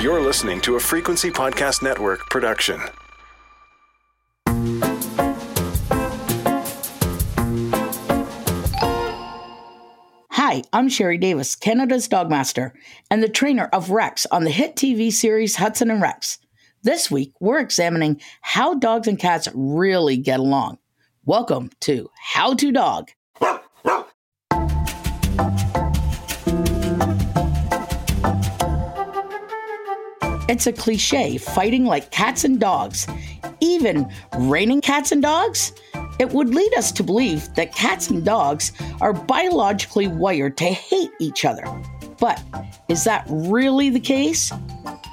You're listening to a Frequency Podcast Network production. Hi, I'm Sherry Davis, Canada's dogmaster and the trainer of Rex on the hit TV series Hudson and Rex. This week, we're examining how dogs and cats really get along. Welcome to How to Dog. It's a cliche, fighting like cats and dogs. Even raining cats and dogs? It would lead us to believe that cats and dogs are biologically wired to hate each other. But is that really the case?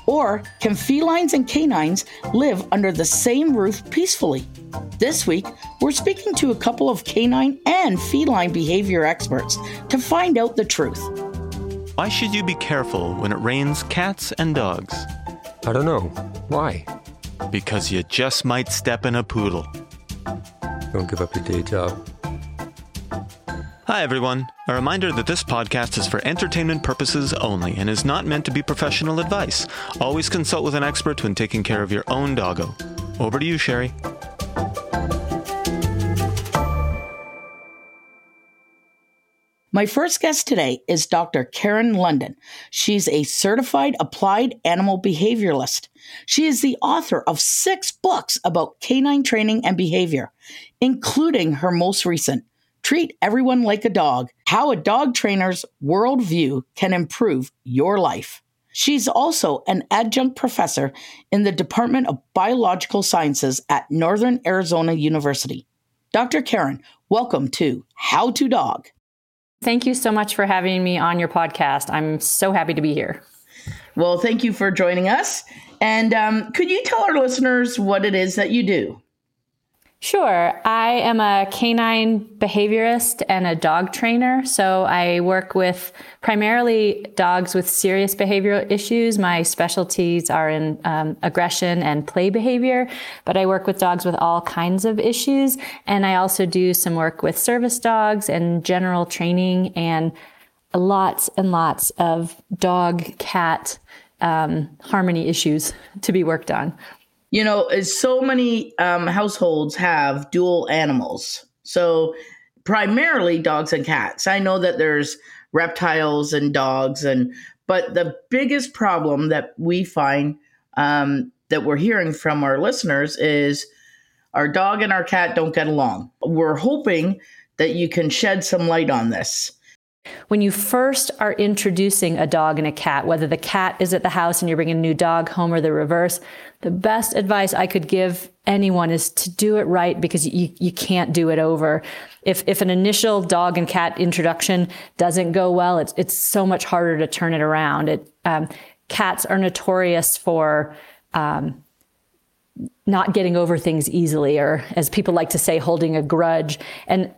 Or can felines and canines live under the same roof peacefully? This week, we're speaking to a couple of canine and feline behavior experts to find out the truth. Why should you be careful when it rains cats and dogs? I don't know. Why? Because you just might step in a poodle. Don't give up your day job. Hi, everyone. A reminder that this podcast is for entertainment purposes only and is not meant to be professional advice. Always consult with an expert when taking care of your own doggo. Over to you, Sherry. My first guest today is Dr. Karen London. She's a certified applied animal behavioralist. She is the author of 6 books about canine training and behavior, including her most recent, Treat Everyone Like a Dog, How a Dog Trainer's Worldview Can Improve Your Life. She's also an adjunct professor in the Department of Biological Sciences at Northern Arizona University. Dr. Karen, welcome to How to Dog. Thank you so much for having me on your podcast. I'm so happy to be here. Well, thank you for joining us. And could you tell our listeners what it is that you do? Sure. I am a canine behaviorist and a dog trainer. So I work with primarily dogs with serious behavioral issues. My specialties are in aggression and play behavior, but I work with dogs with all kinds of issues. And I also do some work with service dogs and general training and lots of dog-cat harmony issues to be worked on. You know, so many households have dual animals. So primarily dogs and cats. I know that there's reptiles and dogs, but the biggest problem that we find that we're hearing from our listeners is our dog and our cat don't get along. We're hoping that you can shed some light on this. When you first are introducing a dog and a cat, whether the cat is at the house and you're bringing a new dog home or the reverse, the best advice I could give anyone is to do it right, because you can't do it over. If an initial dog and cat introduction doesn't go well, it's so much harder to turn it around. Cats are notorious for not getting over things easily, or as people like to say, holding a grudge. And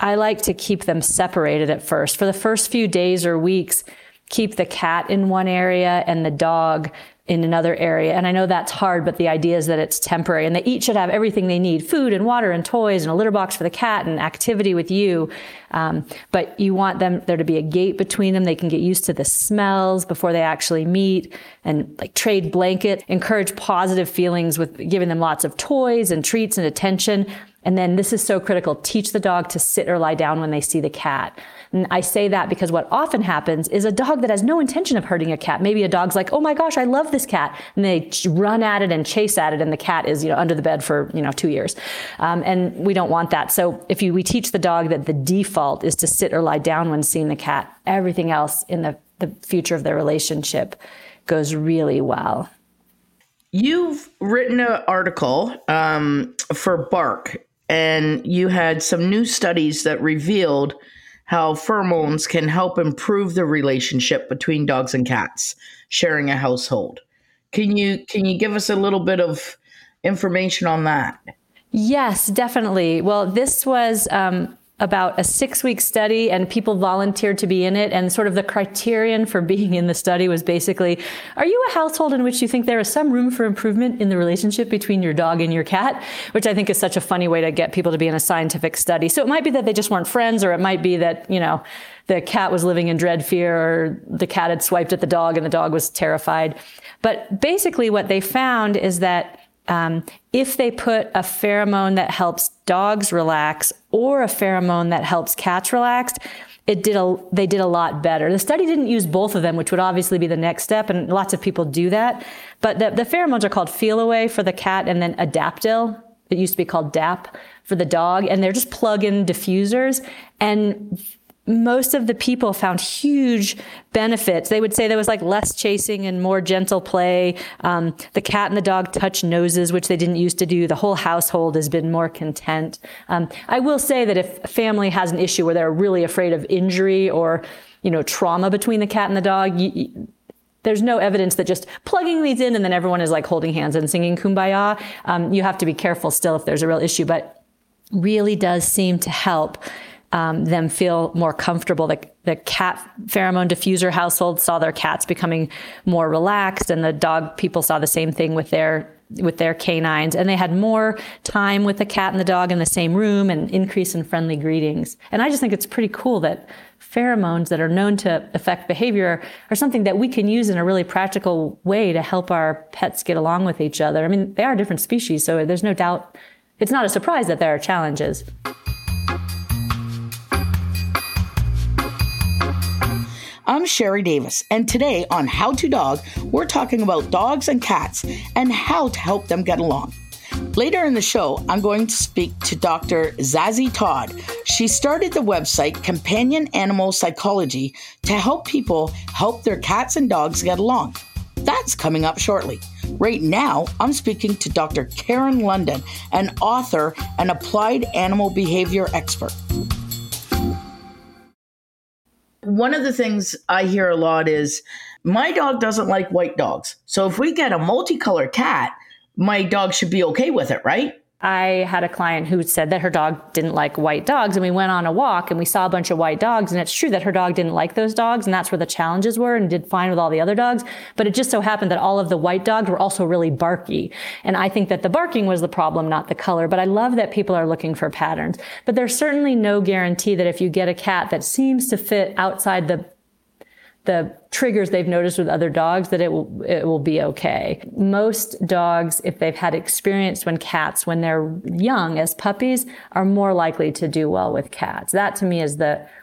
I like to keep them separated at first. For the first few days or weeks, keep the cat in one area and the dog in another area. And I know that's hard, but the idea is that it's temporary, and they each should have everything they need, food and water and toys and a litter box for the cat and activity with you. But you want there to be a gate between them. They can get used to the smells before they actually meet, and like trade blankets, encourage positive feelings with giving them lots of toys and treats and attention. And then, this is so critical, teach the dog to sit or lie down when they see the cat. And I say that because what often happens is a dog that has no intention of hurting a cat. Maybe a dog's like, oh my gosh, I love this cat. And they run at it and chase at it. And the cat is, under the bed for, 2 years. And we don't want that. So we teach the dog that the default is to sit or lie down when seeing the cat, everything else in the future of their relationship goes really well. You've written an article for Bark, and you had some new studies that revealed how pheromones can help improve the relationship between dogs and cats sharing a household. Can you give us a little bit of information on that? Yes, definitely. Well, this was about a 6-week study, and people volunteered to be in it. And sort of the criterion for being in the study was basically, are you a household in which you think there is some room for improvement in the relationship between your dog and your cat? Which I think is such a funny way to get people to be in a scientific study. So it might be that they just weren't friends, or it might be that, you know, the cat was living in dread fear, or the cat had swiped at the dog and the dog was terrified. But basically what they found is that if they put a pheromone that helps dogs relax or a pheromone that helps cats relax, they did a lot better. The study didn't use both of them, which would obviously be the next step, and lots of people do that. But the pheromones are called Feelaway for the cat, and then Adaptil, it used to be called DAP, for the dog, and they're just plug-in diffusers. And most of the people found huge benefits. They would say there was like less chasing and more gentle play. The cat and the dog touch noses, which they didn't used to do. The whole household has been more content. I will say that if a family has an issue where they're really afraid of injury or, you know, trauma between the cat and the dog, there's no evidence that just plugging these in and then everyone is like holding hands and singing Kumbaya. You have to be careful still if there's a real issue, but really does seem to help them feel more comfortable. The cat pheromone diffuser household saw their cats becoming more relaxed, and the dog people saw the same thing with their canines. And they had more time with the cat and the dog in the same room, and increase in friendly greetings. And I just think it's pretty cool that pheromones that are known to affect behavior are something that we can use in a really practical way to help our pets get along with each other. I mean, they are different species, so there's no doubt, it's not a surprise that there are challenges. I'm Sherry Davis, and today on How to Dog, we're talking about dogs and cats and how to help them get along. Later in the show, I'm going to speak to Dr. Zazie Todd. She started the website Companion Animal Psychology to help people help their cats and dogs get along. That's coming up shortly. Right now, I'm speaking to Dr. Karen London, an author and applied animal behavior expert. One of the things I hear a lot is, my dog doesn't like white dogs. So if we get a multicolored cat, my dog should be okay with it, right? I had a client who said that her dog didn't like white dogs, and we went on a walk and we saw a bunch of white dogs, and it's true that her dog didn't like those dogs, and that's where the challenges were, and did fine with all the other dogs. But it just so happened that all of the white dogs were also really barky. And I think that the barking was the problem, not the color. But I love that people are looking for patterns. But there's certainly no guarantee that if you get a cat that seems to fit outside the triggers they've noticed with other dogs, that it will be okay. Most dogs, if they've had experience with cats when they're young as puppies, are more likely to do well with cats. That to me is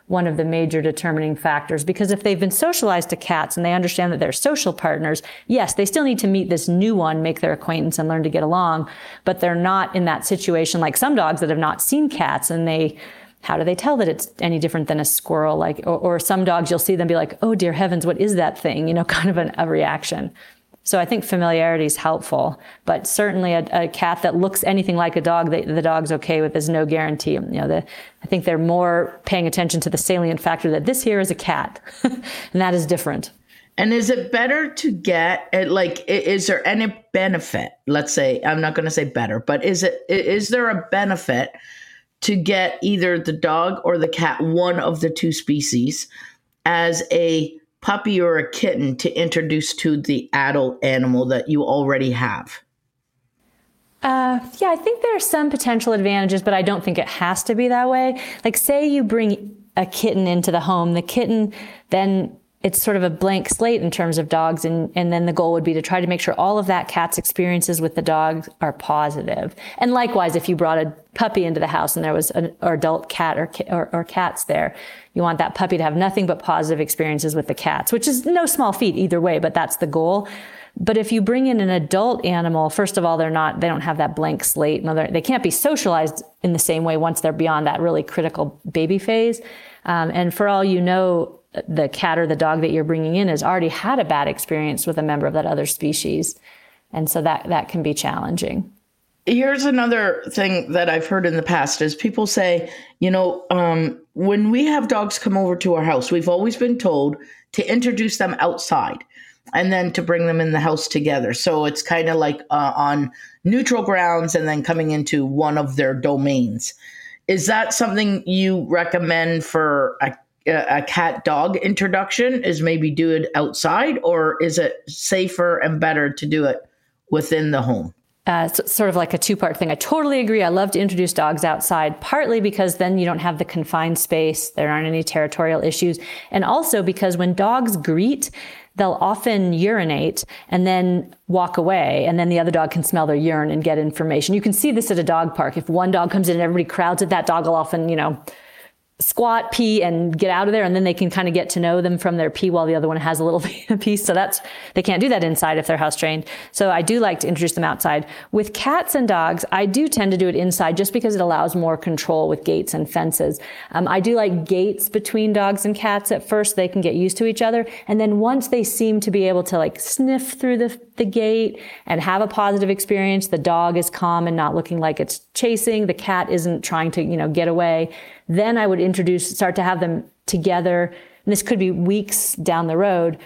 one of the major determining factors, because if they've been socialized to cats and they understand that they're social partners, yes, they still need to meet this new one, make their acquaintance and learn to get along, but they're not in that situation like some dogs that have not seen cats, and how do they tell that it's any different than a squirrel? Like, or some dogs, you'll see them be like, oh, dear heavens, what is that thing? You know, kind of a reaction. So I think familiarity is helpful, but certainly a cat that looks anything like a dog that the dog's okay with is no guarantee. You know, I think they're more paying attention to the salient factor that this here is a cat, and that is different. And is it better to get it? Like, is there any benefit? Let's say, I'm not going to say better, but is there a benefit to get either the dog or the cat, one of the two species, as a puppy or a kitten to introduce to the adult animal that you already have? Yeah, I think there are some potential advantages, but I don't think it has to be that way. Like, say you bring a kitten into the home, the kitten then, it's sort of a blank slate in terms of dogs. And then the goal would be to try to make sure all of that cat's experiences with the dogs are positive. And likewise, if you brought a puppy into the house and there was an adult cat or cats there, you want that puppy to have nothing but positive experiences with the cats, which is no small feat either way, but that's the goal. But if you bring in an adult animal, first of all, they don't have that blank slate. They can't be socialized in the same way once they're beyond that really critical baby phase. And for all you know, the cat or the dog that you're bringing in has already had a bad experience with a member of that other species. And so that can be challenging. Here's another thing that I've heard in the past is people say, you know, when we have dogs come over to our house, we've always been told to introduce them outside and then to bring them in the house together. So it's kind of like on neutral grounds and then coming into one of their domains. Is that something you recommend for a cat dog introduction, is maybe do it outside, or is it safer and better to do it within the home? It's sort of like a two-part thing. I totally agree. I love to introduce dogs outside, partly because then you don't have the confined space. There aren't any territorial issues. And also because when dogs greet, they'll often urinate and then walk away, and then the other dog can smell their urine and get information. You can see this at a dog park. If one dog comes in and everybody crowds it, that dog will often, squat, pee, and get out of there. And then they can kind of get to know them from their pee while the other one has a little pee. So they can't do that inside if they're house trained. So I do like to introduce them outside. With cats and dogs, I do tend to do it inside just because it allows more control with gates and fences. I do like gates between dogs and cats at first. They can get used to each other. And then once they seem to be able to sniff through the gate and have a positive experience, the dog is calm and not looking like it's chasing. The cat isn't trying to, get away. Then I would start to have them together. And this could be weeks down the road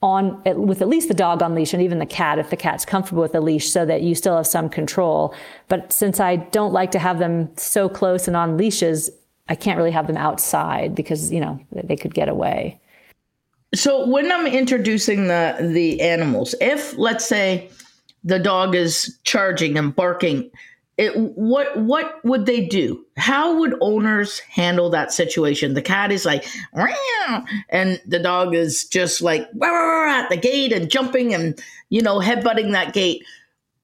with at least the dog on leash, and even the cat if the cat's comfortable with the leash, so that you still have some control. But since I don't like to have them so close and on leashes, I can't really have them outside because, they could get away. So when I'm introducing the animals, if let's say the dog is charging and barking, what would they do? How would owners handle that situation? The cat is meow, and the dog is just at the gate and jumping and, headbutting that gate.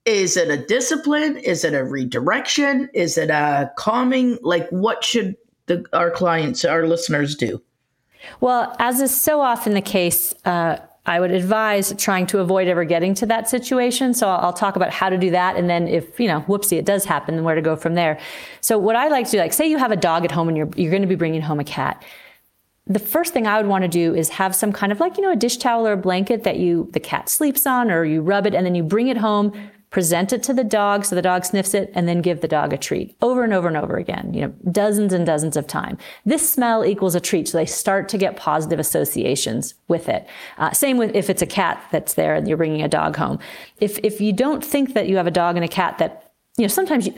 Is it a discipline? Is it a redirection? Is it a calming? What should our listeners do? Well, as is so often the case, I would advise trying to avoid ever getting to that situation. So I'll talk about how to do that. And then if, whoopsie, it does happen, then where to go from there. So what I like to do, say you have a dog at home and you're going to be bringing home a cat. The first thing I would want to do is have some kind of a dish towel or a blanket that the cat sleeps on, or you rub it and then you bring it home, present it to the dog so the dog sniffs it, and then give the dog a treat over and over and over again, dozens and dozens of times. This smell equals a treat. So they start to get positive associations with it. Same with if it's a cat that's there and you're bringing a dog home. If you don't think that you have a dog and a cat that, sometimes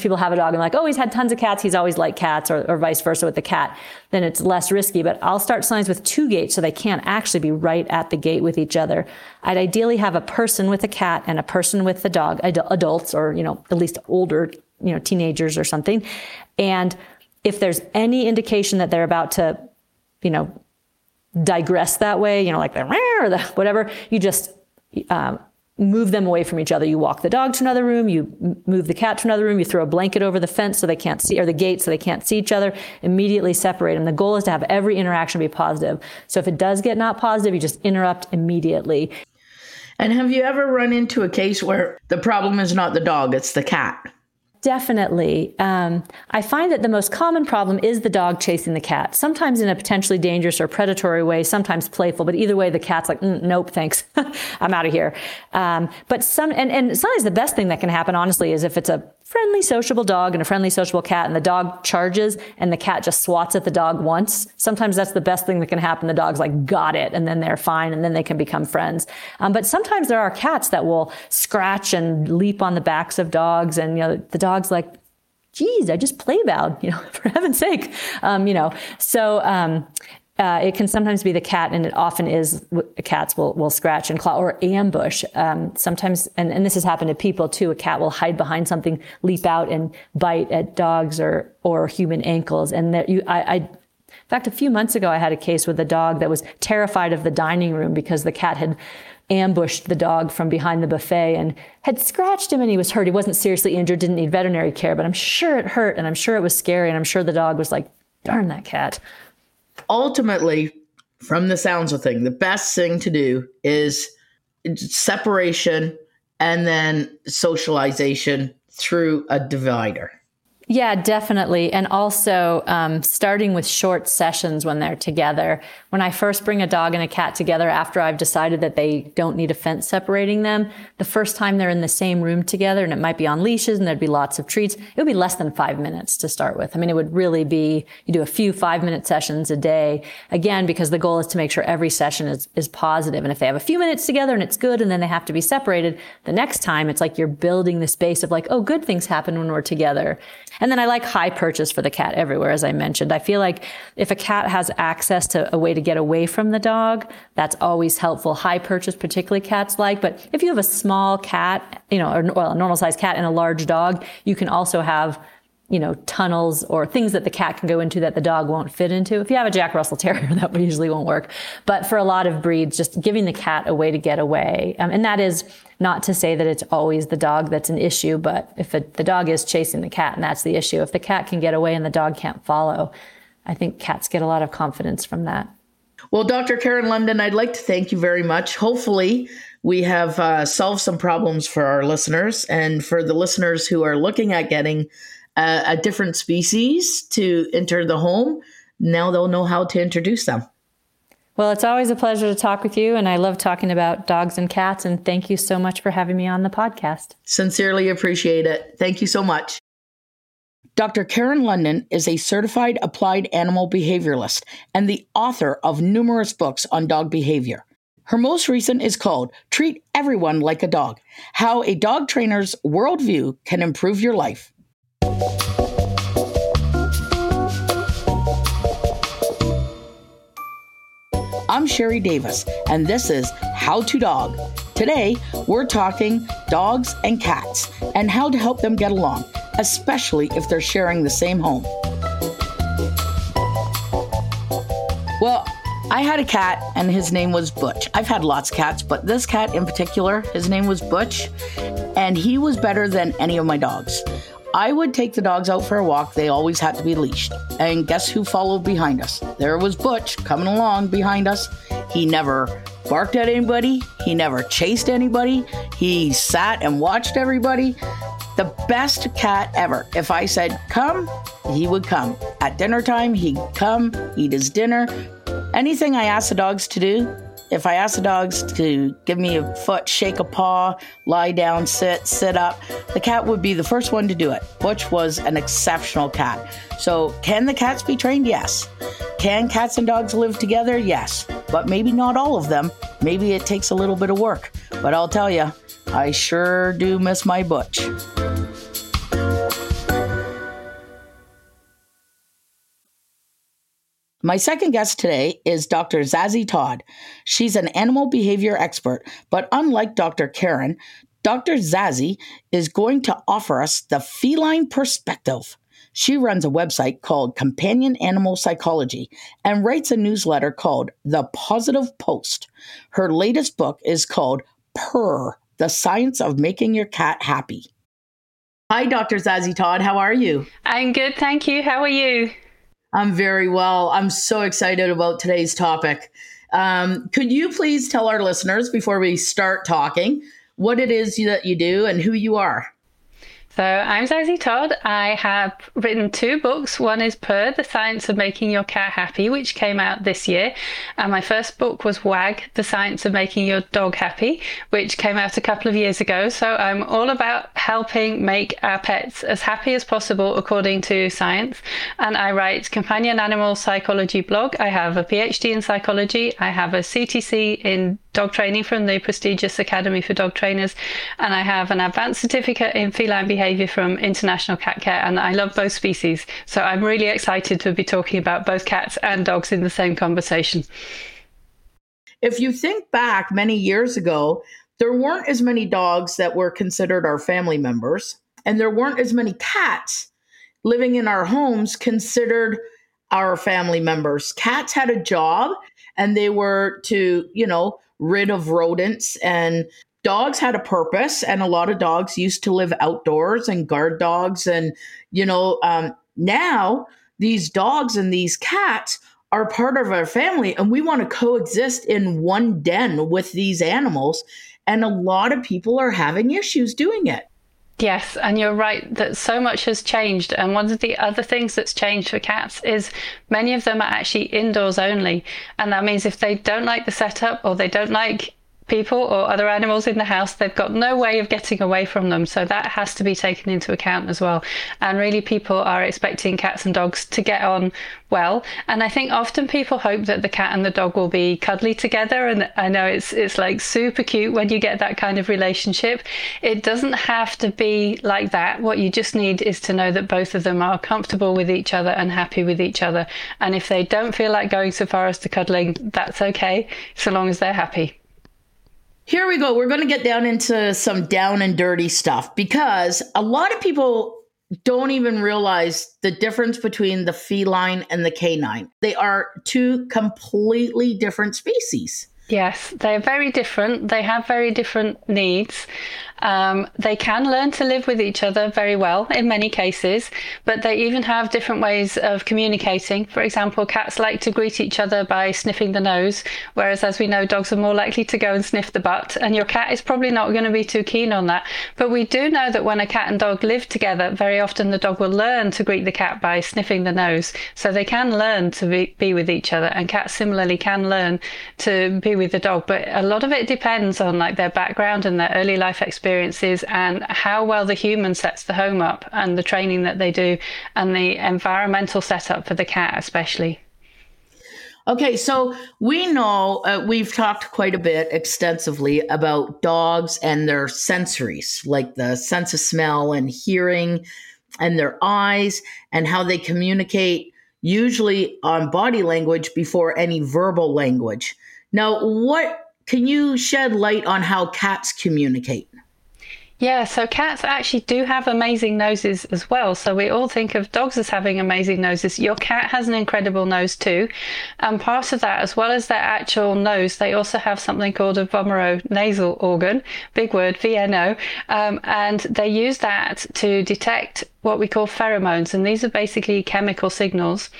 people have a dog and oh, he's had tons of cats. He's always liked cats, or vice versa with the cat. Then it's less risky. But I'll start signs with two gates so they can't actually be right at the gate with each other. I'd ideally have a person with a cat and a person with the dog, adults or, at least older, teenagers or something. And if there's any indication that they're about to, digress that way, whatever, you just, move them away from each other. You walk the dog to another room, you move the cat to another room, you throw a blanket over the fence so they can't see, or the gate so they can't see each other, immediately separate them. The goal is to have every interaction be positive. So if it does get not positive, you just interrupt immediately. And have you ever run into a case where the problem is not the dog, it's the cat? Definitely. I find that the most common problem is the dog chasing the cat, sometimes in a potentially dangerous or predatory way, sometimes playful, but either way, the cat's nope, thanks. I'm out of here. But sometimes the best thing that can happen, honestly, is if it's a friendly, sociable dog and a friendly, sociable cat, and the dog charges and the cat just swats at the dog once. Sometimes that's the best thing that can happen. The dog's got it, and then they're fine, and then they can become friends. But sometimes there are cats that will scratch and leap on the backs of dogs, and the dog geez, I just play bowed, for heaven's sake. It can sometimes be the cat, and it often is cats will scratch and claw or ambush. Sometimes, and this has happened to people too, a cat will hide behind something, leap out and bite at dogs or human ankles. And that in fact, a few months ago, I had a case with a dog that was terrified of the dining room because the cat had ambushed the dog from behind the buffet and had scratched him, and he was hurt. He wasn't seriously injured, didn't need veterinary care, but I'm sure it hurt, and I'm sure it was scary, and I'm sure the dog was darn that cat. Ultimately, from the sounds of things, the best thing to do is separation and then socialization through a divider. Yeah, definitely. And also starting with short sessions when they're together. When I first bring a dog and a cat together after I've decided that they don't need a fence separating them, the first time they're in the same room together, and it might be on leashes and there'd be lots of treats, it would be less than 5 minutes to start with. I mean, it would really be, you do a few 5-minute sessions a day, again, because the goal is to make sure every session is positive. And if they have a few minutes together and it's good and then they have to be separated, the next time it's you're building the space of oh, good things happen when we're together. And then I like high perches for the cat everywhere, as I mentioned. I feel like if a cat has access to a way to get away from the dog, that's always helpful. High perches, particularly cats like. But if you have a small cat, you know, or well, a normal sized cat and a large dog, you can also have, you know, tunnels or things that the cat can go into that the dog won't fit into. If you have a Jack Russell Terrier, that usually won't work. But for a lot of breeds, just giving the cat a way to get away. And that is not to say that it's always the dog that's an issue, but if the dog is chasing the cat and that's the issue, if the cat can get away and the dog can't follow, I think cats get a lot of confidence from that. Well, Dr. Karen London, I'd like to thank you very much. Hopefully we have solved some problems for our listeners and for the listeners who are looking at getting a different species to enter the home. Now they'll know how to introduce them. Well, it's always a pleasure to talk with you. And I love talking about dogs and cats. And thank you so much for having me on the podcast. Sincerely appreciate it. Thank you so much. Dr. Karen London is a certified applied animal behavioralist and the author of numerous books on dog behavior. Her most recent is called Treat Everyone Like a Dog: How a Dog Trainer's Worldview Can Improve Your Life. I'm Sherry Davis, and this is How to Dog. Today, we're talking dogs and cats and how to help them get along, especially if they're sharing the same home. Well, I had a cat, and his name was Butch. I've had lots of cats, but this cat in particular, his name was Butch, and he was better than any of my dogs. I would take the dogs out for a walk. They always had to be leashed. And guess who followed behind us? There was Butch coming along behind us. He never barked at anybody. He never chased anybody. He sat and watched everybody. The best cat ever. If I said, come, he would come. At dinner time, he'd come, eat his dinner. Anything I asked the dogs to do, if I ask the dogs to give me a foot, shake a paw, lie down, sit up, the cat would be the first one to do it. Butch was an exceptional cat. So can the cats be trained? Yes. Can cats and dogs live together? Yes. But maybe not all of them. Maybe it takes a little bit of work. But I'll tell you, I sure do miss my Butch. My second guest today is Dr. Zazie Todd. She's an animal behavior expert, but unlike Dr. Karen, Dr. Zazie is going to offer us the feline perspective. She runs a website called Companion Animal Psychology and writes a newsletter called The Positive Post. Her latest book is called Purr, The Science of Making Your Cat Happy. Hi, Dr. Zazie Todd. How are you? I'm good, thank you. How are you? I'm very well. I'm so excited about today's topic. Could you please tell our listeners before we start talking what it is that you do and who you are? So I'm Zazie Todd. I have written two books. One is Purr, The Science of Making Your Cat Happy, which came out this year. And my first book was Wag, The Science of Making Your Dog Happy, which came out a couple of years ago. So I'm all about helping make our pets as happy as possible according to science. And I write Companion Animal Psychology blog. I have a PhD in psychology. I have a CTC in dog training from the prestigious Academy for Dog Trainers. And I have an advanced certificate in feline behavior from International Cat Care. And I love both species. So I'm really excited to be talking about both cats and dogs in the same conversation. If you think back many years ago, there weren't as many dogs that were considered our family members. And there weren't as many cats living in our homes considered our family members. Cats had a job and they were to, you know, rid of rodents, and dogs had a purpose, and a lot of dogs used to live outdoors and guard dogs. And, you know, now these dogs and these cats are part of our family, and we want to coexist in one den with these animals. And a lot of people are having issues doing it. Yes, and you're right that so much has changed. And one of the other things that's changed for cats is many of them are actually indoors only. And that means if they don't like the setup or they don't like people or other animals in the house, they've got no way of getting away from them. So that has to be taken into account as well. And really, people are expecting cats and dogs to get on well. And I think often people hope that the cat and the dog will be cuddly together. And I know it's like super cute when you get that kind of relationship. It doesn't have to be like that. What you just need is to know that both of them are comfortable with each other and happy with each other. And if they don't feel like going so far as to cuddling, that's okay, so long as they're happy. Here we go. We're going to get down into some down and dirty stuff, because a lot of people don't even realize the difference between the feline and the canine. They are two completely different species. Yes, they're very different. They have very different needs. They can learn to live with each other very well in many cases, but they even have different ways of communicating. For example, cats like to greet each other by sniffing the nose, whereas, as we know, dogs are more likely to go and sniff the butt, and your cat is probably not going to be too keen on that. But we do know that when a cat and dog live together, very often the dog will learn to greet the cat by sniffing the nose. So they can learn to be with each other, and cats similarly can learn to be with the dog. But a lot of it depends on like their background and their early life experiences and how well the human sets the home up and the training that they do and the environmental setup for the cat especially. Okay, so we know we've talked quite a bit extensively about dogs and their sensories, like the sense of smell and hearing and their eyes and how they communicate usually on body language before any verbal language. Now, what can you shed light on how cats communicate? Yeah, so cats actually do have amazing noses as well. So we all think of dogs as having amazing noses. Your cat has an incredible nose too. And part of that, as well as their actual nose, they also have something called a vomeronasal organ, big word, VNO. And they use that to detect what we call pheromones. And these are basically chemical signals.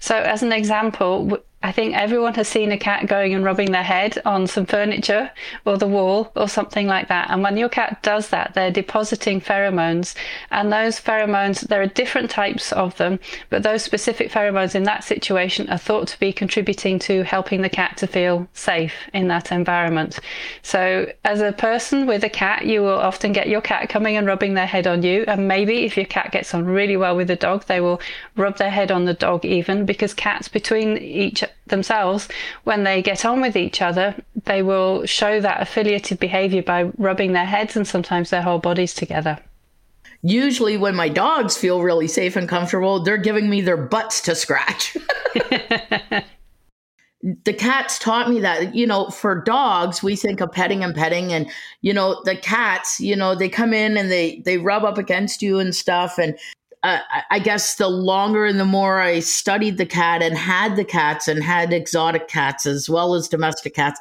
So as an example, I think everyone has seen a cat going and rubbing their head on some furniture or the wall or something like that. And when your cat does that, they're depositing pheromones. And those pheromones, there are different types of them, but those specific pheromones in that situation are thought to be contributing to helping the cat to feel safe in that environment. So as a person with a cat, you will often get your cat coming and rubbing their head on you. And maybe if your cat gets on really well with the dog, they will rub their head on the dog even, because cats between each themselves, when they get on with each other, they will show that affiliative behavior by rubbing their heads and sometimes their whole bodies together. Usually when my dogs feel really safe and comfortable, they're giving me their butts to scratch. The cats taught me that, you know, for dogs, we think of petting and, you know, the cats, you know, they come in and they rub up against you and stuff. And I guess the longer and the more I studied the cat and had the cats and had exotic cats as well as domestic cats,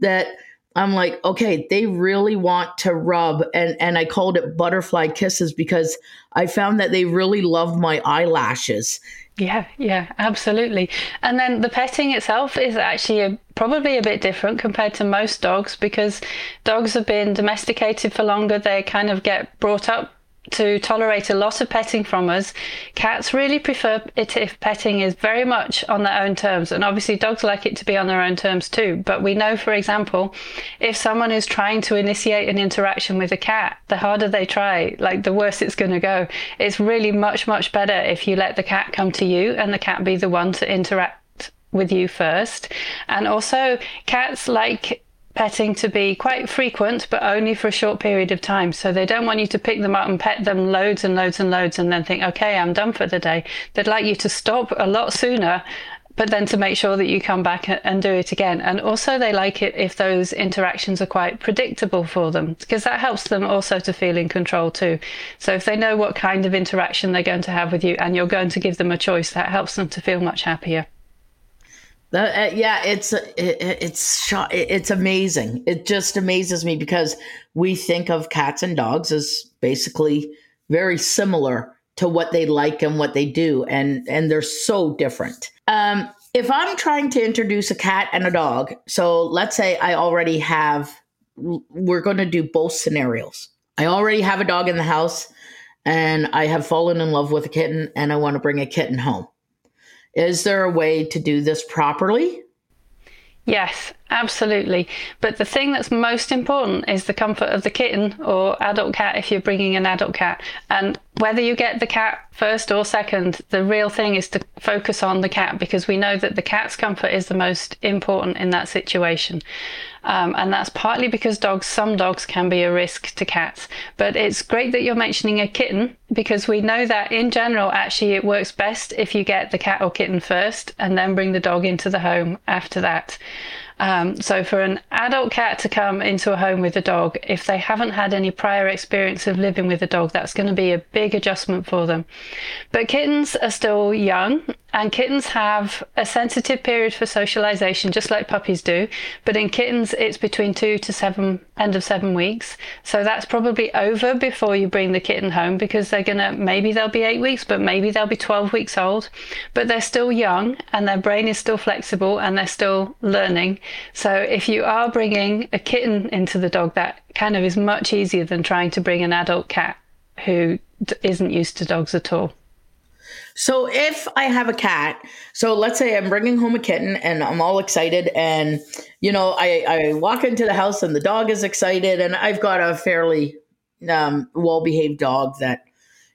that I'm like, okay, they really want to rub. And I called it butterfly kisses, because I found that they really loved my eyelashes. Yeah, absolutely. And then the petting itself is actually probably a bit different compared to most dogs, because dogs have been domesticated for longer. They kind of get brought up to tolerate a lot of petting from us. Cats really prefer it if petting is very much on their own terms, and obviously dogs like it to be on their own terms too. But we know, for example, if someone is trying to initiate an interaction with a cat, the harder they try, like the worse it's going to go. It's really much better if you let the cat come to you and the cat be the one to interact with you first. And also, cats like petting to be quite frequent, but only for a short period of time. So they don't want you to pick them up and pet them loads and loads and loads and then think, okay, I'm done for the day. They'd like you to stop a lot sooner, but then to make sure that you come back and do it again. And also they like it if those interactions are quite predictable for them, because that helps them also to feel in control too. So if they know what kind of interaction they're going to have with you and you're going to give them a choice, that helps them to feel much happier. It's amazing. It just amazes me, because we think of cats and dogs as basically very similar to what they like and what they do. And they're so different. If I'm trying to introduce a cat and a dog, so let's say we're going to do both scenarios. I already have a dog in the house and I have fallen in love with a kitten and I want to bring a kitten home. Is there a way to do this properly? Yes, Absolutely. But the thing that's most important is the comfort of the kitten or adult cat if you're bringing an adult cat. And whether you get the cat first or second, the real thing is to focus on the cat, because we know that the cat's comfort is the most important in that situation. And that's partly because some dogs can be a risk to cats. But it's great that you're mentioning a kitten, because we know that in general, actually, it works best if you get the cat or kitten first and then bring the dog into the home after that. So for an adult cat to come into a home with a dog, if they haven't had any prior experience of living with a dog, that's going to be a big adjustment for them. But kittens are still young, and kittens have a sensitive period for socialization, just like puppies do. But in kittens, it's between 2 to 7 weeks. So that's probably over before you bring the kitten home, because maybe they'll be 8 weeks, but maybe they'll be 12 weeks old. But they're still young, and their brain is still flexible, and they're still learning. So if you are bringing a kitten into the dog, that kind of is much easier than trying to bring an adult cat who isn't used to dogs at all. So if I have a cat, so let's say I'm bringing home a kitten and I'm all excited, and, you know, I walk into the house and the dog is excited, and I've got a fairly well-behaved dog that,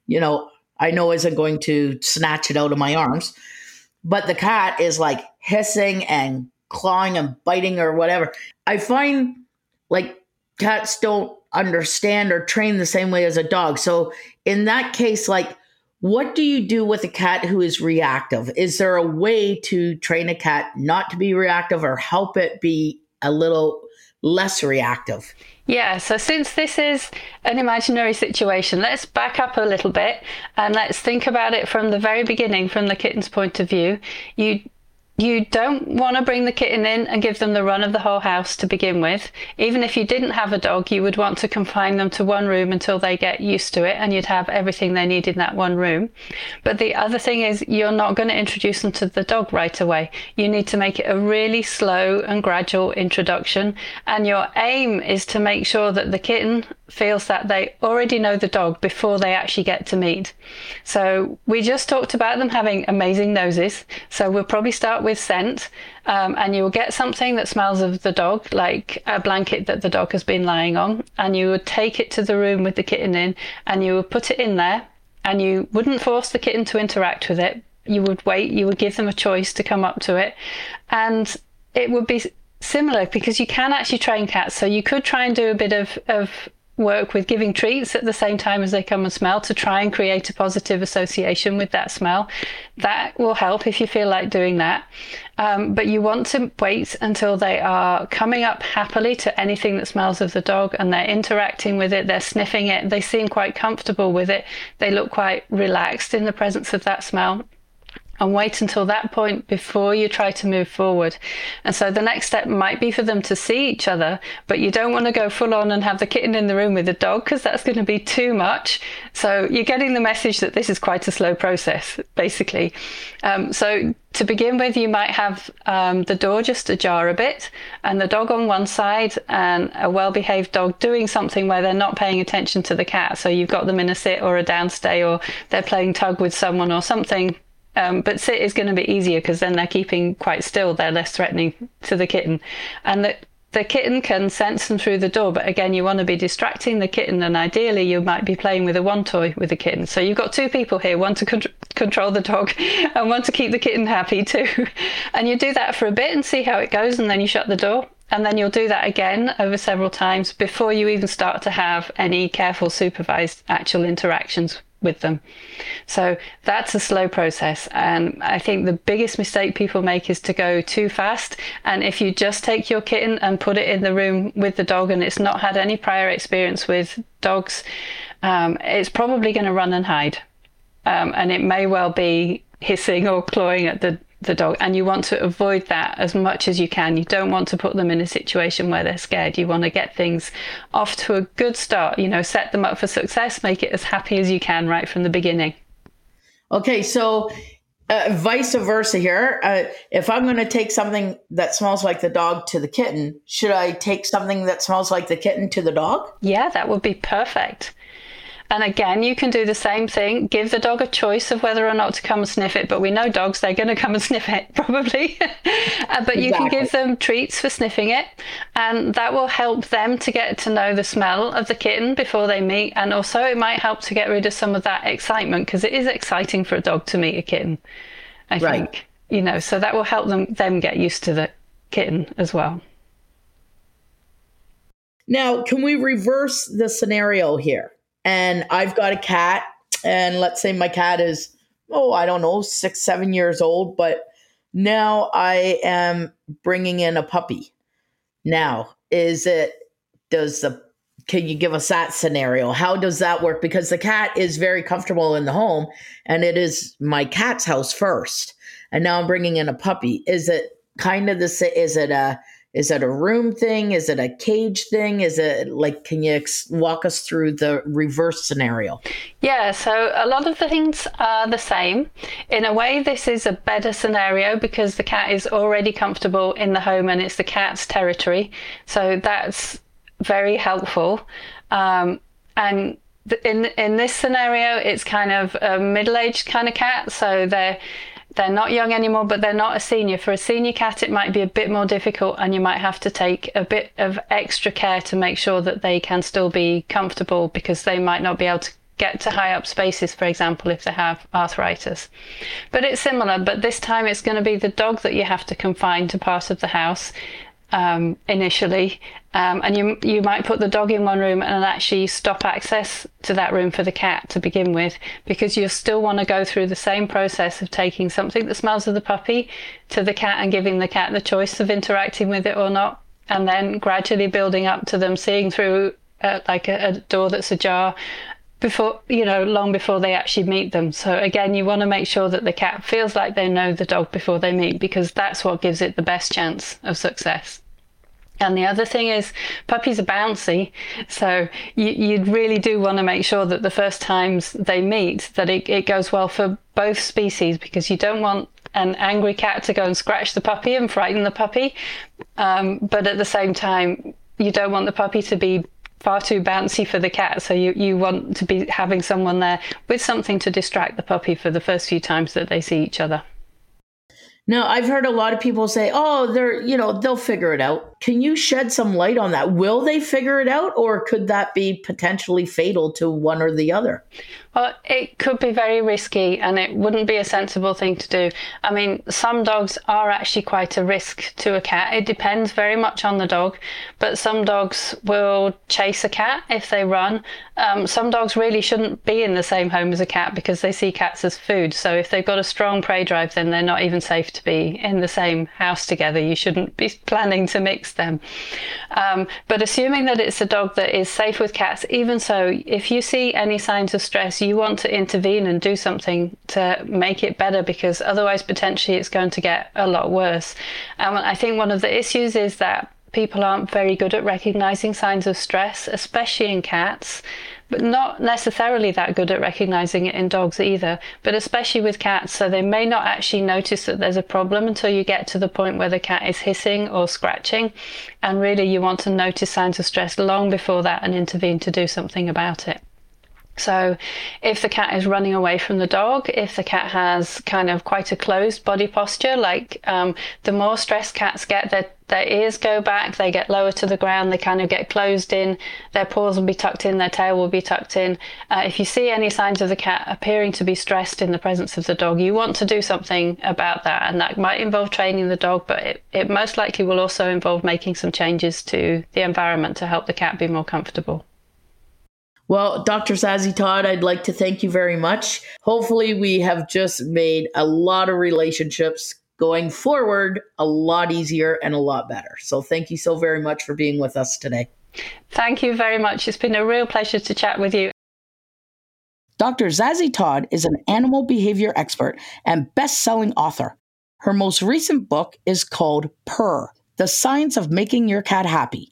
you know, I know isn't going to snatch it out of my arms, but the cat is like hissing and clawing and biting or whatever. I find like cats don't understand or train the same way as a dog. So in that case, like, what do you do with a cat who is reactive? Is there a way to train a cat not to be reactive or help it be a little less reactive? Yeah, so since this is an imaginary situation, let's back up a little bit and let's think about it from the very beginning, from the kitten's point of view. You don't want to bring the kitten in and give them the run of the whole house to begin with. Even if you didn't have a dog, you would want to confine them to one room until they get used to it, and you'd have everything they need in that one room. But the other thing is, you're not going to introduce them to the dog right away. You need to make it a really slow and gradual introduction. And your aim is to make sure that the kitten feels that they already know the dog before they actually get to meet. So we just talked about them having amazing noses. So we'll probably start with scent, and you will get something that smells of the dog, like a blanket that the dog has been lying on, and you would take it to the room with the kitten in, and you would put it in there, and you wouldn't force the kitten to interact with it. You would wait, you would give them a choice to come up to it, and it would be similar, because you can actually train cats. So you could try and do a bit of work with giving treats at the same time as they come and smell, to try and create a positive association with that smell. That will help if you feel like doing that. But you want to wait until they are coming up happily to anything that smells of the dog, and they're interacting with it, they're sniffing it, they seem quite comfortable with it, they look quite relaxed in the presence of that smell. And wait until that point before you try to move forward. And so the next step might be for them to see each other, but you don't want to go full on and have the kitten in the room with the dog, because that's going to be too much. So you're getting the message that this is quite a slow process, basically. So to begin with, you might have the door just ajar a bit, and the dog on one side, and a well-behaved dog doing something where they're not paying attention to the cat. So you've got them in a sit or a downstay, or they're playing tug with someone or something. But sit is going to be easier, because then they're keeping quite still. They're less threatening to the kitten. And the kitten can sense them through the door. But again, you want to be distracting the kitten. And ideally, you might be playing with a one toy with the kitten. So you've got two people here, one to control the dog and one to keep the kitten happy too. And you do that for a bit and see how it goes. And then you shut the door. And then you'll do that again over several times before you even start to have any careful, supervised actual interactions with them. So that's a slow process. And I think the biggest mistake people make is to go too fast. And if you just take your kitten and put it in the room with the dog, and it's not had any prior experience with dogs, it's probably going to run and hide. And it may well be hissing or clawing at the dog. And you want to avoid that as much as you can. You don't want to put them in a situation where they're scared. You want to get things off to a good start, you know, set them up for success, make it as happy as you can right from the beginning. Okay, so vice versa here. If I'm going to take something that smells like the dog to the kitten, should I take something that smells like the kitten to the dog? Yeah, that would be perfect. And again, you can do the same thing. Give the dog a choice of whether or not to come and sniff it. But we know dogs, they're going to come and sniff it, probably. But you can give them treats for sniffing it. And that will help them to get to know the smell of the kitten before they meet. And also it might help to get rid of some of that excitement, because it is exciting for a dog to meet a kitten, I think. You know, so that will help them get used to the kitten as well. Now, can we reverse the scenario here? And I've got a cat, and let's say my cat is, I don't know, 6, 7 years old, but now I am bringing in a puppy. Now, can you give us that scenario? How does that work? Because the cat is very comfortable in the home, and it is my cat's house first. And now I'm bringing in a puppy. Is it kind of is it a room thing? Is it a cage thing? Is it like, can you walk us through the reverse scenario? Yeah, so a lot of the things are the same. In a way, this is a better scenario because the cat is already comfortable in the home and it's the cat's territory. So that's very helpful. And in this scenario, it's kind of a middle-aged kind of cat. So they're not young anymore, but they're not a senior. For a senior cat, it might be a bit more difficult, and you might have to take a bit of extra care to make sure that they can still be comfortable, because they might not be able to get to high up spaces, for example, if they have arthritis. But it's similar, but this time it's going to be the dog that you have to confine to part of the house initially. And you might put the dog in one room and actually stop access to that room for the cat to begin with, because you'll still want to go through the same process of taking something that smells of the puppy to the cat and giving the cat the choice of interacting with it or not. And then gradually building up to them seeing through like a door that's ajar before, long before they actually meet them. So again, you want to make sure that the cat feels like they know the dog before they meet, because that's what gives it the best chance of success. And the other thing is, puppies are bouncy, so you really do want to make sure that the first times they meet that it goes well for both species, because you don't want an angry cat to go and scratch the puppy and frighten the puppy, but at the same time you don't want the puppy to be far too bouncy for the cat, so you want to be having someone there with something to distract the puppy for the first few times that they see each other. Now, I've heard a lot of people say, they'll figure it out. Can you shed some light on that? Will they figure it out, or could that be potentially fatal to one or the other? Well, it could be very risky, and it wouldn't be a sensible thing to do. I mean, some dogs are actually quite a risk to a cat. It depends very much on the dog, but some dogs will chase a cat if they run. Some dogs really shouldn't be in the same home as a cat because they see cats as food. So if they've got a strong prey drive, then they're not even safe to be in the same house together. You shouldn't be planning to mix them. But assuming that it's a dog that is safe with cats, even so, if you see any signs of stress, you want to intervene and do something to make it better, because otherwise potentially it's going to get a lot worse. And I think one of the issues is that people aren't very good at recognizing signs of stress, especially in cats, but not necessarily that good at recognizing it in dogs either, but especially with cats. So they may not actually notice that there's a problem until you get to the point where the cat is hissing or scratching. And really you want to notice signs of stress long before that and intervene to do something about it. So if the cat is running away from the dog, if the cat has kind of quite a closed body posture, like the more stressed cats get, their ears go back, they get lower to the ground, they kind of get closed in, their paws will be tucked in, their tail will be tucked in. If you see any signs of the cat appearing to be stressed in the presence of the dog, you want to do something about that. And that might involve training the dog, but it most likely will also involve making some changes to the environment to help the cat be more comfortable. Well, Dr. Zazie Todd, I'd like to thank you very much. Hopefully we have just made a lot of relationships going forward a lot easier and a lot better. So thank you so very much for being with us today. Thank you very much. It's been a real pleasure to chat with you. Dr. Zazie Todd is an animal behavior expert and best-selling author. Her most recent book is called Purr, The Science of Making Your Cat Happy.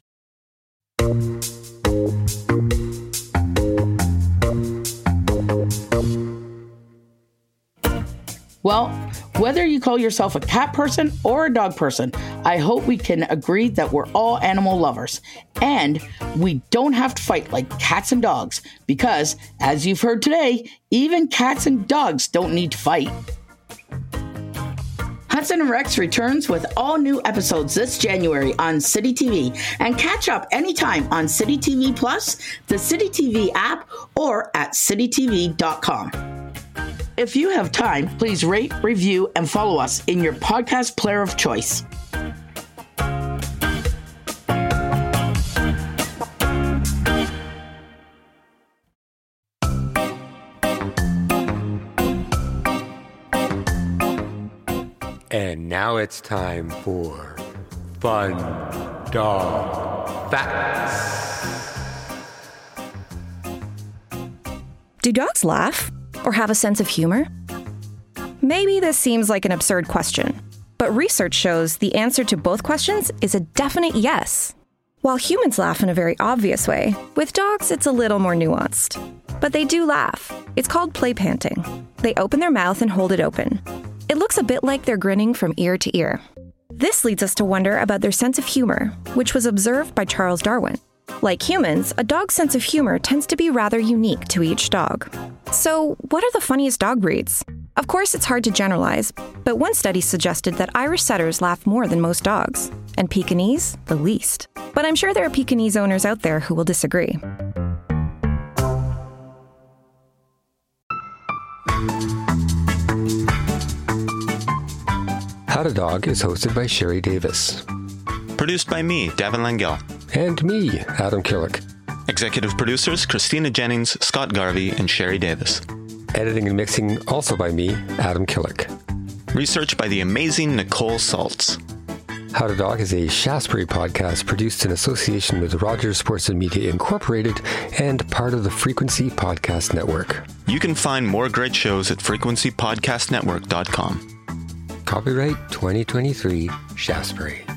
Well, whether you call yourself a cat person or a dog person, I hope we can agree that we're all animal lovers and we don't have to fight like cats and dogs because, as you've heard today, even cats and dogs don't need to fight. Hudson and Rex returns with all new episodes this January on City TV, and catch up anytime on City TV Plus, the City TV app, or at citytv.com. If you have time, please rate, review, and follow us in your podcast player of choice. And now it's time for Fun Dog Facts. Do dogs laugh? Or have a sense of humor? Maybe this seems like an absurd question, but research shows the answer to both questions is a definite yes. While humans laugh in a very obvious way, with dogs it's a little more nuanced. But they do laugh. It's called play panting. They open their mouth and hold it open. It looks a bit like they're grinning from ear to ear. This leads us to wonder about their sense of humor, which was observed by Charles Darwin. Like humans, a dog's sense of humor tends to be rather unique to each dog. So, what are the funniest dog breeds? Of course, it's hard to generalize, but one study suggested that Irish setters laugh more than most dogs, and Pekingese, the least. But I'm sure there are Pekingese owners out there who will disagree. How to Dog is hosted by Sherry Davis. Produced by me, Davin Langell. And me, Adam Killick. Executive producers Christina Jennings, Scott Garvey, and Sherry Davis. Editing and mixing also by me, Adam Killick. Research by the amazing Nicole Saltz. How to Dog is a Shaftesbury podcast produced in association with Rogers Sports and Media Incorporated and part of the Frequency Podcast Network. You can find more great shows at frequencypodcastnetwork.com. Copyright 2023 Shaftesbury.